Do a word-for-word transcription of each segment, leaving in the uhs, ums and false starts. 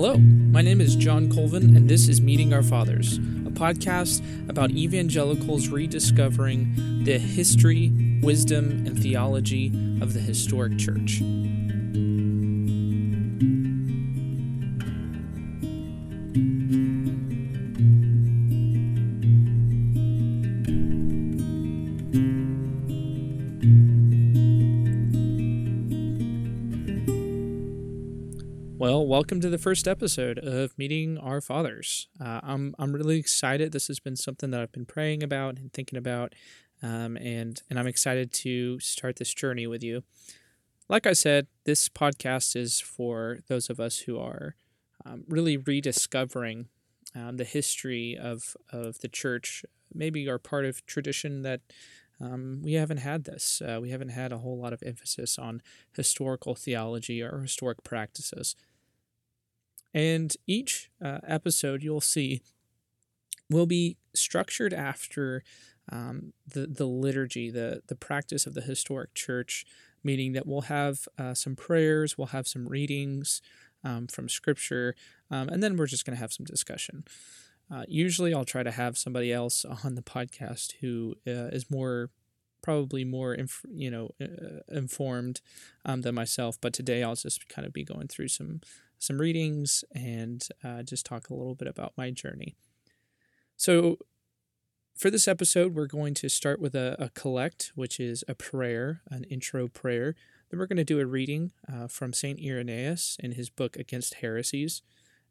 Hello, my name is John Colvin, and this is Meeting Our Fathers, a podcast about evangelicals rediscovering the history, wisdom, and theology of the historic church. Welcome to the first episode of Meeting Our Fathers. Uh, I'm I'm really excited. This has been something that I've been praying about and thinking about, um, and and I'm excited to start this journey with you. Like I said, this podcast is for those of us who are um, really rediscovering um, the history of of the church. Maybe are part of tradition that um, we haven't had this. Uh, we haven't had a whole lot of emphasis on historical theology or historic practices. And each uh, episode you'll see will be structured after um, the the liturgy, the the practice of the historic church, meaning that we'll have uh, some prayers, we'll have some readings um, from Scripture, um, and then we're just going to have some discussion. Uh, usually I'll try to have somebody else on the podcast who uh, is more, probably more, inf- you know, uh, informed um, than myself, but today I'll just kind of be going through some some readings, and uh, just talk a little bit about my journey. So for this episode, we're going to start with a, a collect, which is a prayer, an intro prayer. Then we're going to do a reading uh, from Saint Irenaeus in his book, Against Heresies,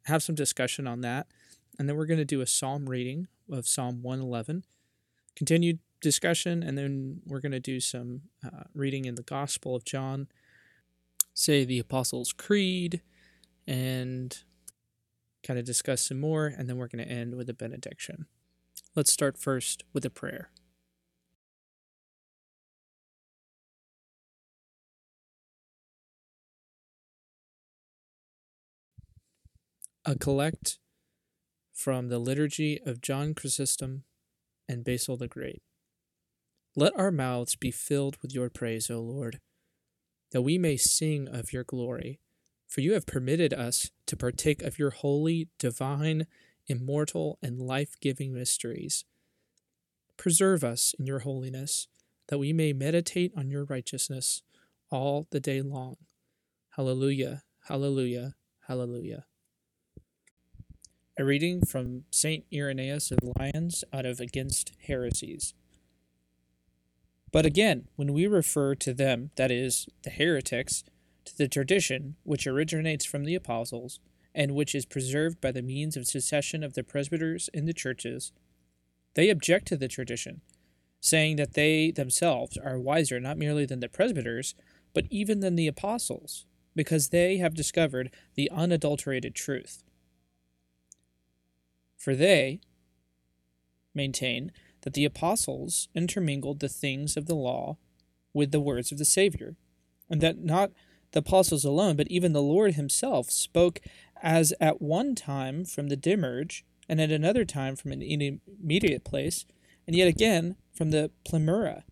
have some discussion on that. And then we're going to do a psalm reading of Psalm one eleven, continued discussion, and then we're going to do some uh, reading in the Gospel of John, say the Apostles' Creed, and kind of discuss some more, and then we're going to end with a benediction. Let's start first with a prayer. A collect from the liturgy of John Chrysostom and Basil the Great. Let our mouths be filled with your praise, O Lord, that we may sing of your glory. For you have permitted us to partake of your holy, divine, immortal, and life-giving mysteries. Preserve us in your holiness, that we may meditate on your righteousness all the day long. Hallelujah, hallelujah, hallelujah. A reading from Saint Irenaeus of Lyons out of Against Heresies. But again, when we refer to them, that is, the heretics, to the tradition which originates from the apostles, and which is preserved by the means of succession of the presbyters in the churches, they object to the tradition, saying that they themselves are wiser not merely than the presbyters, but even than the apostles, because they have discovered the unadulterated truth. For they maintain that the apostles intermingled the things of the law with the words of the Savior, and that not the apostles alone, but even the Lord himself spoke as at one time from the Demiurge, and at another time from an immediate place, and yet again from the Pleroma.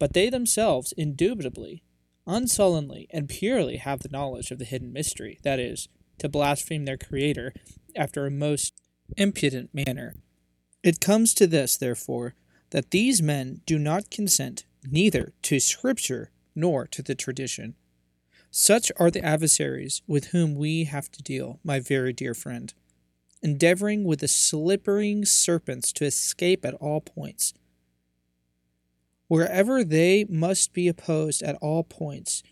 But they themselves indubitably, unsullenly, and purely have the knowledge of the hidden mystery, that is, to blaspheme their Creator after a most impudent manner. It comes to this, therefore, that these men do not consent neither to Scripture nor to the tradition. Such are the adversaries with whom we have to deal, my very dear friend, endeavoring with the slippery serpents to escape at all points. Wherever they must be opposed at all points,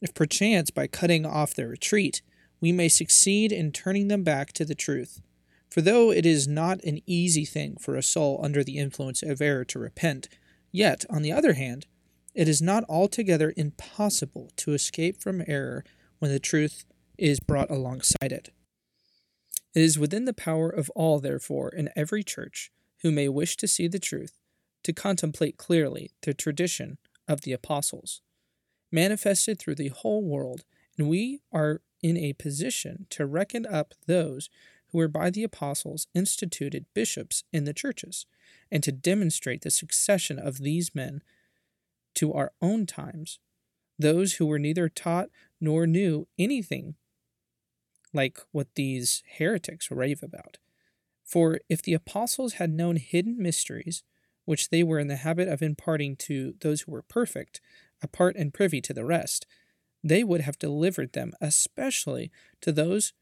if perchance by cutting off their retreat, we may succeed in turning them back to the truth. For though it is not an easy thing for a soul under the influence of error to repent, yet, on the other hand, it is not altogether impossible to escape from error when the truth is brought alongside it. It is within the power of all, therefore, in every church who may wish to see the truth, to contemplate clearly the tradition of the apostles, manifested through the whole world, and we are in a position to reckon up those who were by the apostles instituted bishops in the churches, and to demonstrate the succession of these men to our own times, those who were neither taught nor knew anything like what these heretics rave about. For if the apostles had known hidden mysteries, which they were in the habit of imparting to those who were perfect, apart and privy to the rest, they would have delivered them, especially to those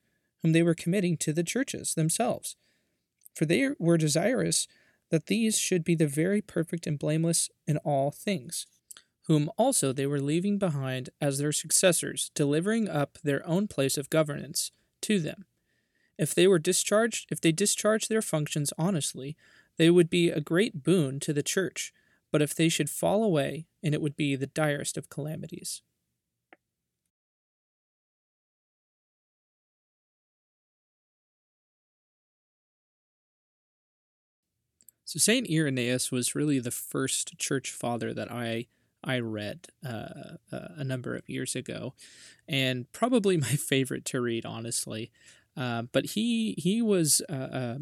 whom they were committing to the churches themselves. For they were desirous that these should be the very perfect and blameless in all things, whom also they were leaving behind as their successors, delivering up their own place of governance to them. If they were discharged, if they discharged their functions honestly, they would be a great boon to the church, but if they should fall away, and it would be the direst of calamities. So Saint Irenaeus was really the first church father that I I read uh, uh, a number of years ago, and probably my favorite to read, honestly. Uh, but he he was uh,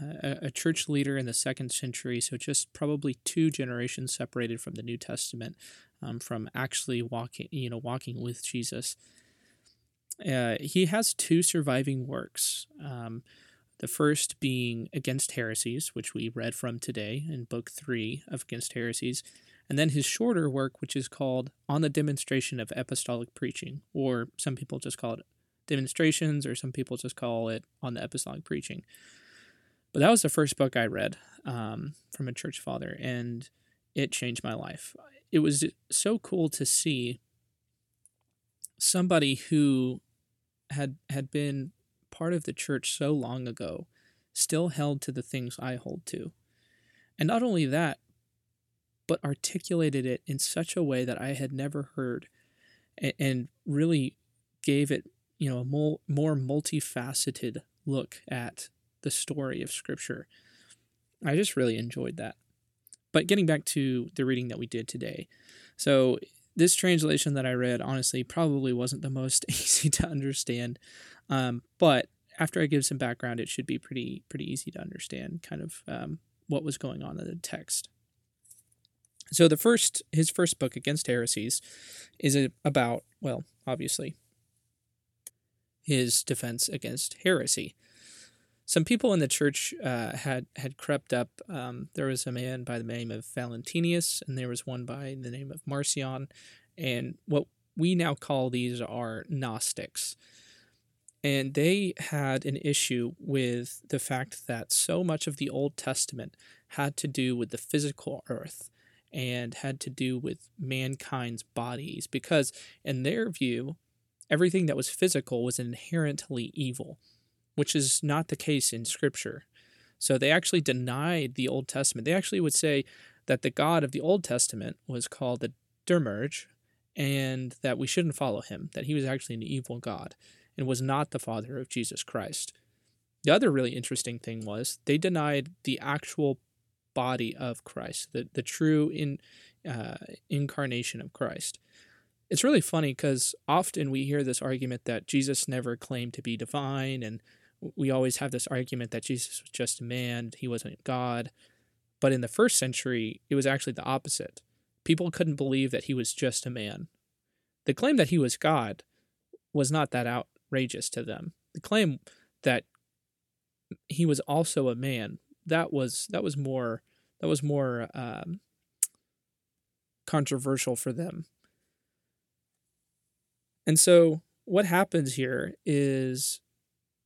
a, a church leader in the second century, so just probably two generations separated from the New Testament, um, from actually walking you know walking with Jesus. Uh, he has two surviving works. Um, The first being Against Heresies, which we read from today in Book three of Against Heresies, and then his shorter work, which is called On the Demonstration of Apostolic Preaching, or some people just call it Demonstrations, or some people just call it On the Apostolic Preaching. But that was the first book I read um, from a church father, and it changed my life. It was so cool to see somebody who had had been part of the church so long ago, still held to the things I hold to. And not only that, but articulated it in such a way that I had never heard, and really gave it, you know, a more, more multifaceted look at the story of Scripture. I just really enjoyed that. But getting back to the reading that we did today. So this translation that I read, honestly, probably wasn't the most easy to understand. Um, but after I give some background, it should be pretty pretty easy to understand kind of um, what was going on in the text. So the first, his first book, Against Heresies, is about, well, obviously, his defense against heresy. Some people in the church uh, had, had crept up. Um, there was a man by the name of Valentinius, and there was one by the name of Marcion, and what we now call these are Gnostics. And they had an issue with the fact that so much of the Old Testament had to do with the physical earth and had to do with mankind's bodies, because in their view, everything that was physical was inherently evil, which is not the case in Scripture. So they actually denied the Old Testament. They actually would say that the God of the Old Testament was called the Demiurge, and that we shouldn't follow him, that he was actually an evil God and was not the Father of Jesus Christ. The other really interesting thing was they denied the actual body of Christ, the, the true in, uh, incarnation of Christ. It's really funny because often we hear this argument that Jesus never claimed to be divine, and we always have this argument that Jesus was just a man, he wasn't God. But in the first century, it was actually the opposite. People couldn't believe that he was just a man. The claim that he was God was not that outrageous to them. The claim that he was also a man, that was that was more that was more um, controversial for them. And so what happens here is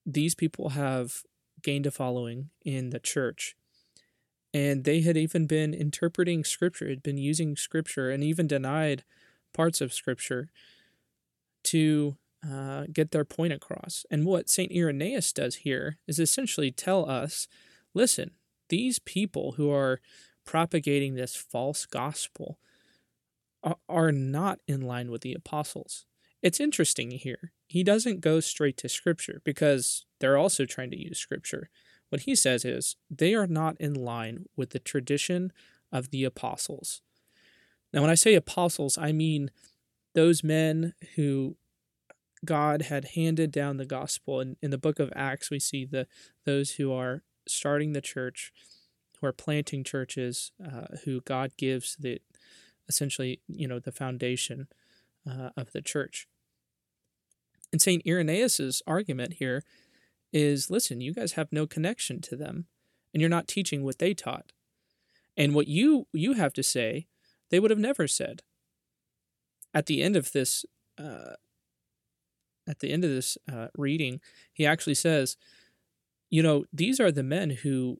these people have gained a following in the church, and they had even been interpreting Scripture, had been using Scripture, and even denied parts of Scripture to Uh, get their point across. And what Saint Irenaeus does here is essentially tell us, listen, these people who are propagating this false gospel are, are not in line with the apostles. It's interesting here. He doesn't go straight to Scripture because they're also trying to use Scripture. What he says is they are not in line with the tradition of the apostles. Now, when I say apostles, I mean those men who God had handed down the gospel. And in the book of Acts, we see the those who are starting the church, who are planting churches, uh, who God gives the essentially, you know, the foundation uh, of the church. And Saint Irenaeus's argument here is, listen, you guys have no connection to them, and you're not teaching what they taught. And what you you have to say, they would have never said. At the end of this, uh, at the end of this uh, reading, he actually says, you know, these are the men who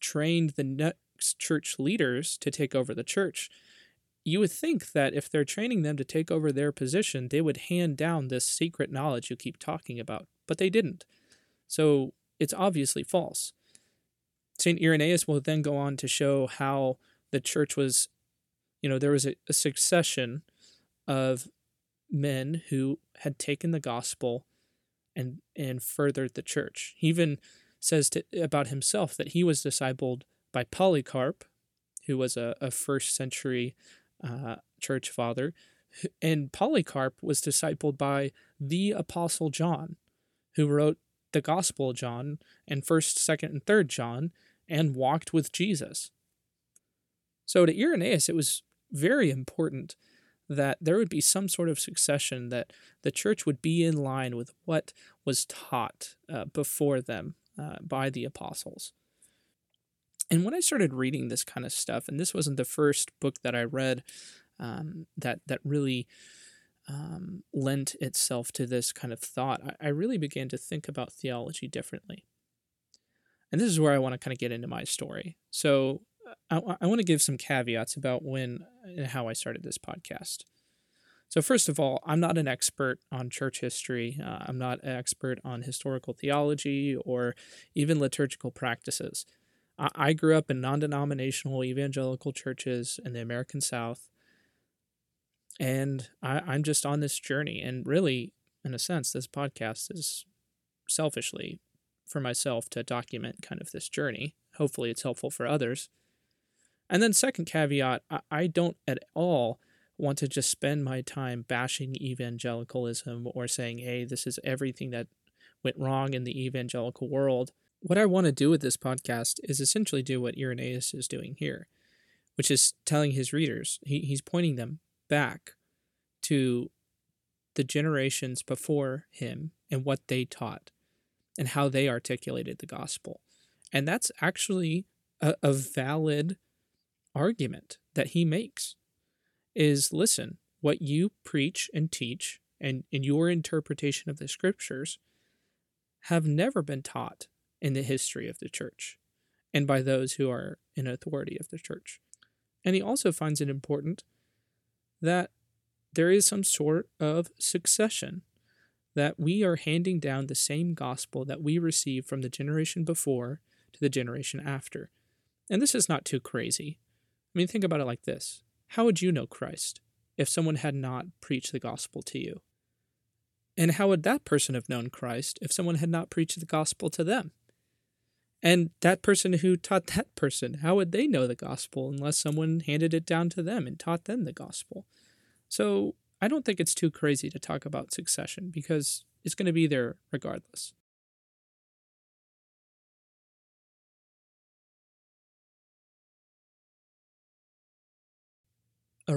trained the next church leaders to take over the church. You would think that if they're training them to take over their position, they would hand down this secret knowledge you keep talking about, but they didn't. So it's obviously false. Saint Irenaeus will then go on to show how the church was, you know, there was a, a succession of men who had taken the gospel and and furthered the church. He even says to, about himself that he was discipled by Polycarp, who was a, a first century uh, church father, and Polycarp was discipled by the Apostle John, who wrote the Gospel of John and first, second, and third John, and walked with Jesus. So to Irenaeus, it was very important that there would be some sort of succession, that the church would be in line with what was taught uh, before them uh, by the apostles. And when I started reading this kind of stuff, and this wasn't the first book that I read um, that that really um, lent itself to this kind of thought, I, I really began to think about theology differently. And this is where I want to kind of get into my story. So I, I want to give some caveats about when and how I started this podcast. So first of all, I'm not an expert on church history. Uh, I'm not an expert on historical theology or even liturgical practices. I grew up in non-denominational evangelical churches in the American South, and I, I'm just on this journey. And really, in a sense, this podcast is selfishly for myself to document kind of this journey. Hopefully it's helpful for others. And then second caveat, I, I don't at all want to just spend my time bashing evangelicalism or saying, hey, this is everything that went wrong in the evangelical world. What I want to do with this podcast is essentially do what Irenaeus is doing here, which is telling his readers, he, he's pointing them back to the generations before him and what they taught and how they articulated the gospel. And that's actually a, a valid argument that he makes, is listen, what you preach and teach and, and your interpretation of the scriptures have never been taught in the history of the church, and by those who are in authority of the church. And he also finds it important that there is some sort of succession, that we are handing down the same gospel that we received from the generation before to the generation after. And this is not too crazy. I mean, think about it like this. How would you know Christ if someone had not preached the gospel to you? And how would that person have known Christ if someone had not preached the gospel to them? And that person who taught that person, how would they know the gospel unless someone handed it down to them and taught them the gospel? So I don't think it's too crazy to talk about succession, because it's going to be there regardless. A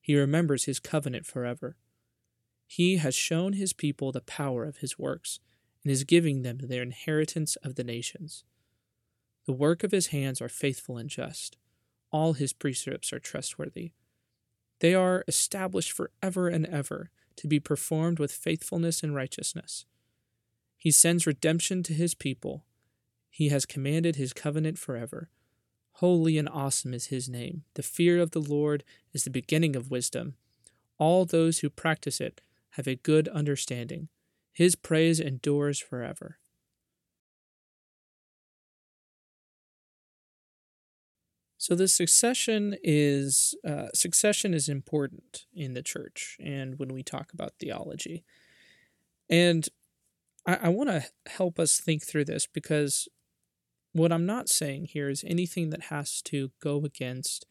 He remembers his covenant forever. He has shown his people the power of his works, and is giving them their inheritance of the nations. The work of his hands are faithful and just. All his precepts are trustworthy. They are established forever and ever, to be performed with faithfulness and righteousness. He sends redemption to his people. He has commanded his covenant forever. Holy and awesome is his name. The fear of the Lord is the beginning of wisdom. All those who practice it have a good understanding. His praise endures forever. So the succession is uh, succession is important in the church, and when we talk about theology, and I, I want to help us think through this, because what I'm not saying here is anything that has to go against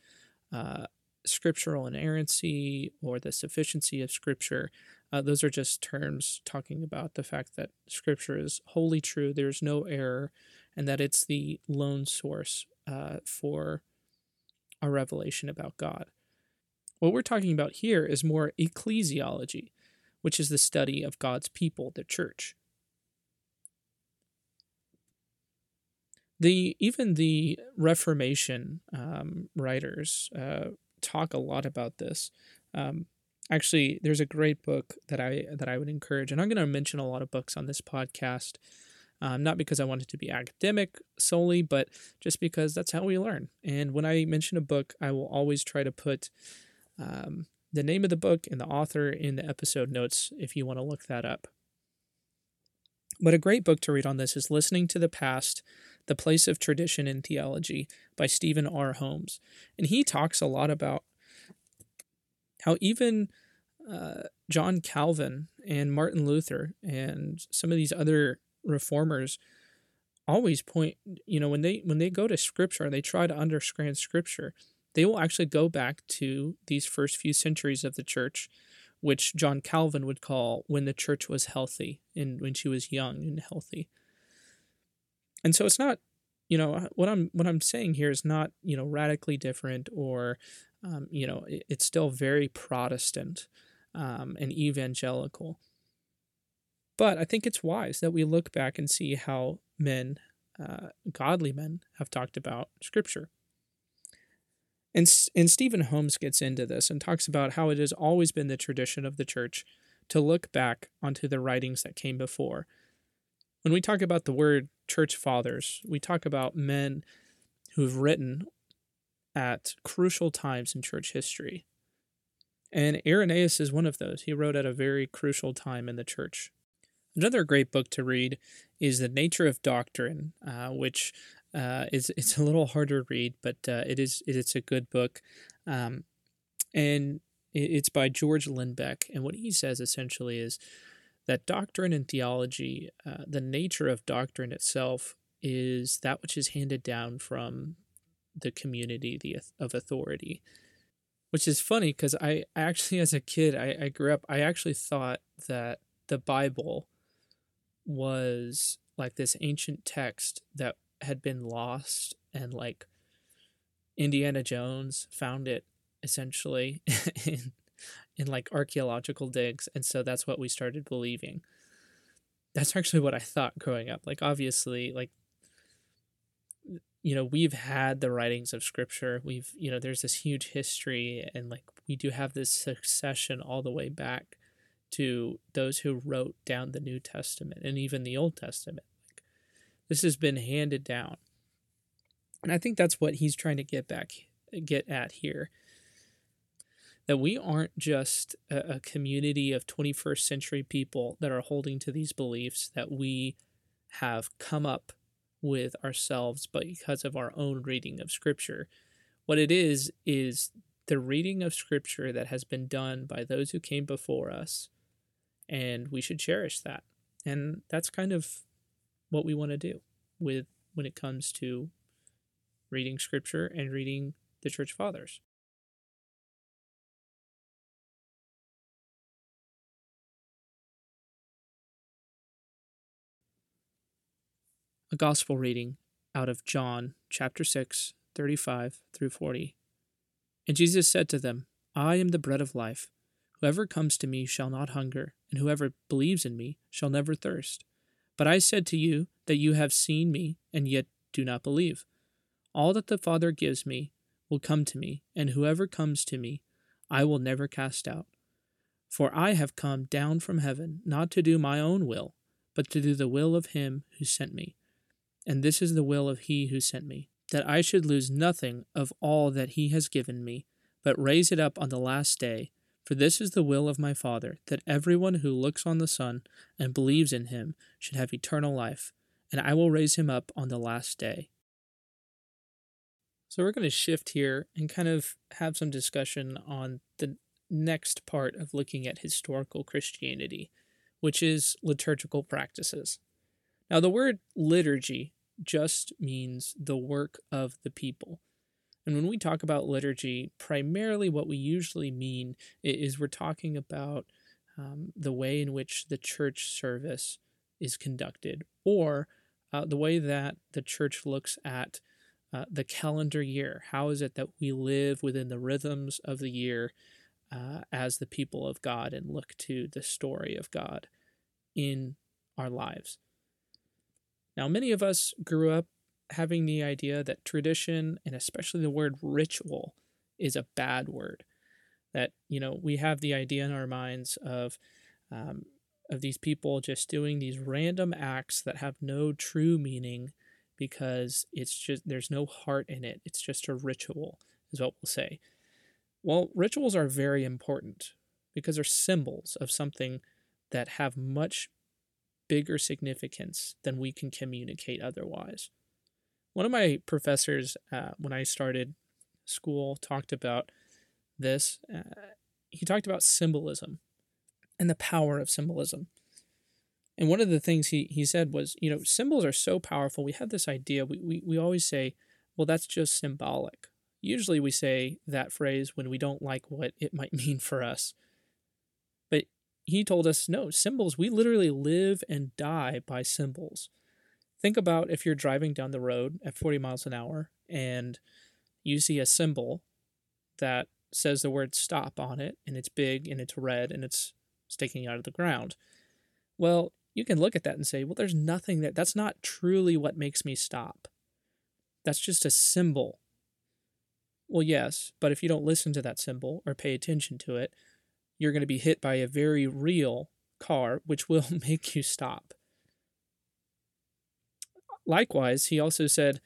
uh, scriptural inerrancy or the sufficiency of Scripture. Uh, those are just terms talking about the fact that Scripture is wholly true, there's no error, and that it's the lone source uh, for our revelation about God. What we're talking about here is more ecclesiology, which is the study of God's people, the church. The even the Reformation um, writers uh, talk a lot about this. Um, actually, there's a great book that I that I would encourage, and I'm going to mention a lot of books on this podcast, um, not because I want it to be academic solely, but just because that's how we learn. And when I mention a book, I will always try to put um, the name of the book and the author in the episode notes if you want to look that up. But a great book to read on this is Listening to the Past, The Place of Tradition in Theology by Stephen R. Holmes. And he talks a lot about how even uh, John Calvin and Martin Luther and some of these other reformers always point, you know, when they when they go to Scripture and they try to understand Scripture, they will actually go back to these first few centuries of the church, which John Calvin would call when the church was healthy and when she was young and healthy. And so it's not, you know, what I'm what I'm saying here is not, you know, radically different or, um, you know, it, it's still very Protestant um, and evangelical. But I think it's wise that we look back and see how men, uh, godly men, have talked about Scripture. And, and Stephen Holmes gets into this and talks about how it has always been the tradition of the church to look back onto the writings that came before. When we talk about the word church fathers, we talk about men who've written at crucial times in church history. And Irenaeus is one of those. He wrote at a very crucial time in the church. Another great book to read is The Nature of Doctrine, uh, which... Uh, it's, it's a little harder to read, but uh, it is it's a good book. Um, and it's by George Lindbeck. And what he says essentially is that doctrine and theology, uh, the nature of doctrine itself, is that which is handed down from the community the, of authority. Which is funny because I actually, as a kid, I, I grew up, I actually thought that the Bible was like this ancient text that had been lost, and like Indiana Jones found it essentially in, in like archaeological digs, and so that's what we started believing. That's actually what I thought growing up. Like, obviously, like, you know, we've had the writings of Scripture, we've, you know, there's this huge history, and like we do have this succession all the way back to those who wrote down the New Testament and even the Old Testament. This has been handed down. And I think that's what he's trying to get back, get at here. That we aren't just a, a community of twenty-first century people that are holding to these beliefs that we have come up with ourselves, but because of our own reading of Scripture. What it is, is the reading of Scripture that has been done by those who came before us, and we should cherish that. And that's kind of what we want to do with when it comes to reading Scripture and reading the Church Fathers. A gospel reading out of John chapter six, thirty-five through forty. And Jesus said to them, I am the bread of life. Whoever comes to me shall not hunger, and whoever believes in me shall never thirst. But I said to you that you have seen me, and yet do not believe. All that the Father gives me will come to me, and whoever comes to me I will never cast out. For I have come down from heaven, not to do my own will, but to do the will of him who sent me. And this is the will of he who sent me, that I should lose nothing of all that he has given me, but raise it up on the last day. For this is the will of my Father, that everyone who looks on the Son and believes in him should have eternal life, and I will raise him up on the last day. So we're going to shift here and kind of have some discussion on the next part of looking at historical Christianity, which is liturgical practices. Now, the word liturgy just means the work of the people. And when we talk about liturgy, primarily what we usually mean is we're talking about um, the way in which the church service is conducted, or uh, the way that the church looks at uh, the calendar year. How is it that we live within the rhythms of the year uh, as the people of God and look to the story of God in our lives? Now, many of us grew up having the idea that tradition, and especially the word ritual, is a bad word. That, you know, we have the idea in our minds of um, of these people just doing these random acts that have no true meaning because it's just, there's no heart in it. It's just a ritual, is what we'll say. Well, rituals are very important because they're symbols of something that have much bigger significance than we can communicate otherwise. One of my professors, uh, when I started school, talked about this. Uh, he talked about symbolism and the power of symbolism. And one of the things he, he said was, you know, symbols are so powerful. We have this idea, we, we, we always say, well, that's just symbolic. Usually we say that phrase when we don't like what it might mean for us. But he told us, no, symbols, we literally live and die by symbols. Think about if you're driving down the road at forty miles an hour and you see a symbol that says the word stop on it, and it's big and it's red and it's sticking out of the ground. Well, you can look at that and say, well, there's nothing that that's not truly what makes me stop. That's just a symbol. Well, yes, but if you don't listen to that symbol or pay attention to it, you're going to be hit by a very real car, which will make you stop. Likewise, he also said,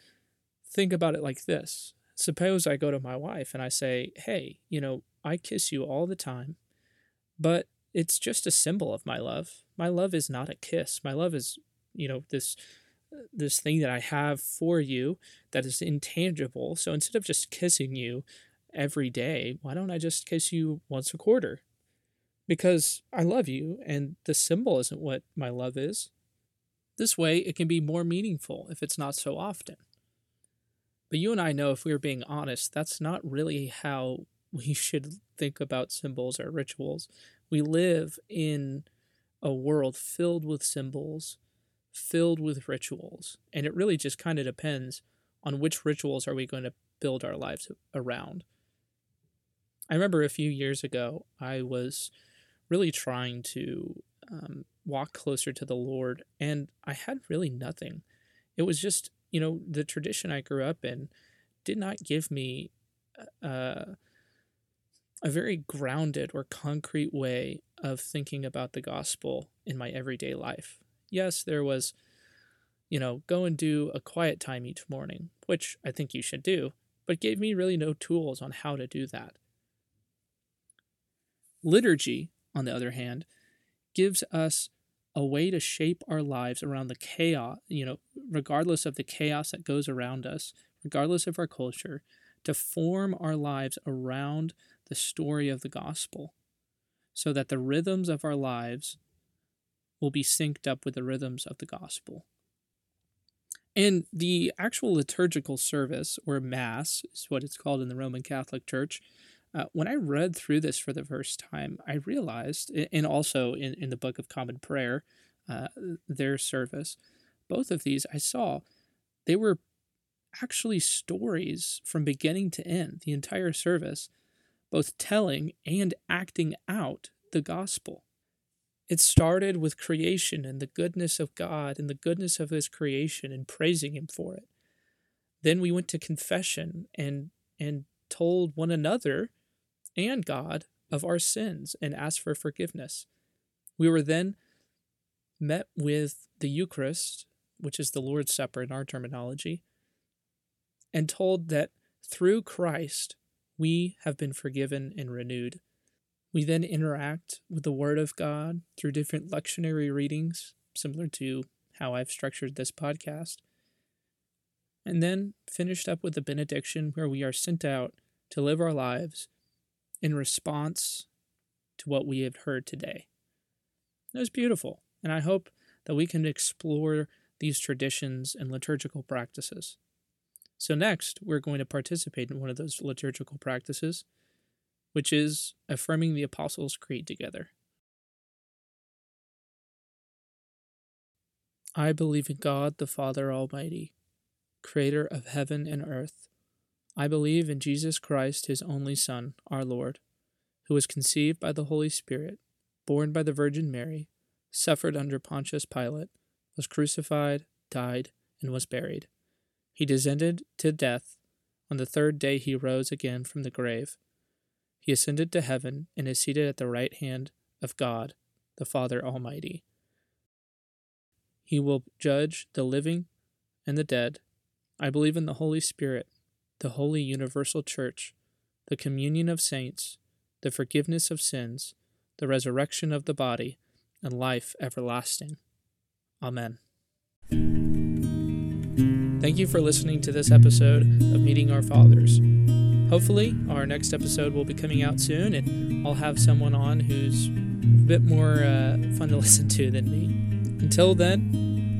think about it like this. Suppose I go to my wife and I say, hey, you know, I kiss you all the time, but it's just a symbol of my love. My love is not a kiss. My love is, you know, this this thing that I have for you that is intangible. So instead of just kissing you every day, why don't I just kiss you once a quarter? Because I love you, and the symbol isn't what my love is. This way, it can be more meaningful if it's not so often. But you and I know, if we are being honest, that's not really how we should think about symbols or rituals. We live in a world filled with symbols, filled with rituals, and it really just kind of depends on which rituals are we going to build our lives around. I remember a few years ago, I was really trying to um, walk closer to the Lord, and I had really nothing. It was just, you know, the tradition I grew up in did not give me uh, a very grounded or concrete way of thinking about the gospel in my everyday life. Yes, there was, you know, go and do a quiet time each morning, which I think you should do, but gave me really no tools on how to do that. Liturgy, on the other hand, gives us a way to shape our lives around the chaos, you know, regardless of the chaos that goes around us, regardless of our culture, to form our lives around the story of the gospel so that the rhythms of our lives will be synced up with the rhythms of the gospel. And the actual liturgical service, or Mass, is what it's called in the Roman Catholic Church. Uh, when I read through this for the first time, I realized, and also in, in the Book of Common Prayer, uh, their service, both of these I saw, they were actually stories from beginning to end, the entire service, both telling and acting out the gospel. It started with creation and the goodness of God and the goodness of his creation and praising him for it. Then we went to confession and and told one another and God of our sins and asked for forgiveness. We were then met with the Eucharist, which is the Lord's Supper in our terminology, and told that through Christ we have been forgiven and renewed. We then interact with the Word of God through different lectionary readings, similar to how I've structured this podcast, and then finished up with the benediction where we are sent out to live our lives in response to what we have heard today. It was beautiful, and I hope that we can explore these traditions and liturgical practices. So next, we're going to participate in one of those liturgical practices, which is affirming the Apostles' Creed together. I believe in God, the Father Almighty, creator of heaven and earth. I believe in Jesus Christ, his only Son, our Lord, who was conceived by the Holy Spirit, born by the Virgin Mary, suffered under Pontius Pilate, was crucified, died, and was buried. He descended to death. On the third day he rose again from the grave. He ascended to heaven and is seated at the right hand of God, the Father Almighty. He will judge the living and the dead. I believe in the Holy Spirit, the Holy Universal Church, the communion of saints, the forgiveness of sins, the resurrection of the body, and life everlasting. Amen. Thank you for listening to this episode of Meeting Our Fathers. Hopefully, our next episode will be coming out soon, and I'll have someone on who's a bit more uh, fun to listen to than me. Until then,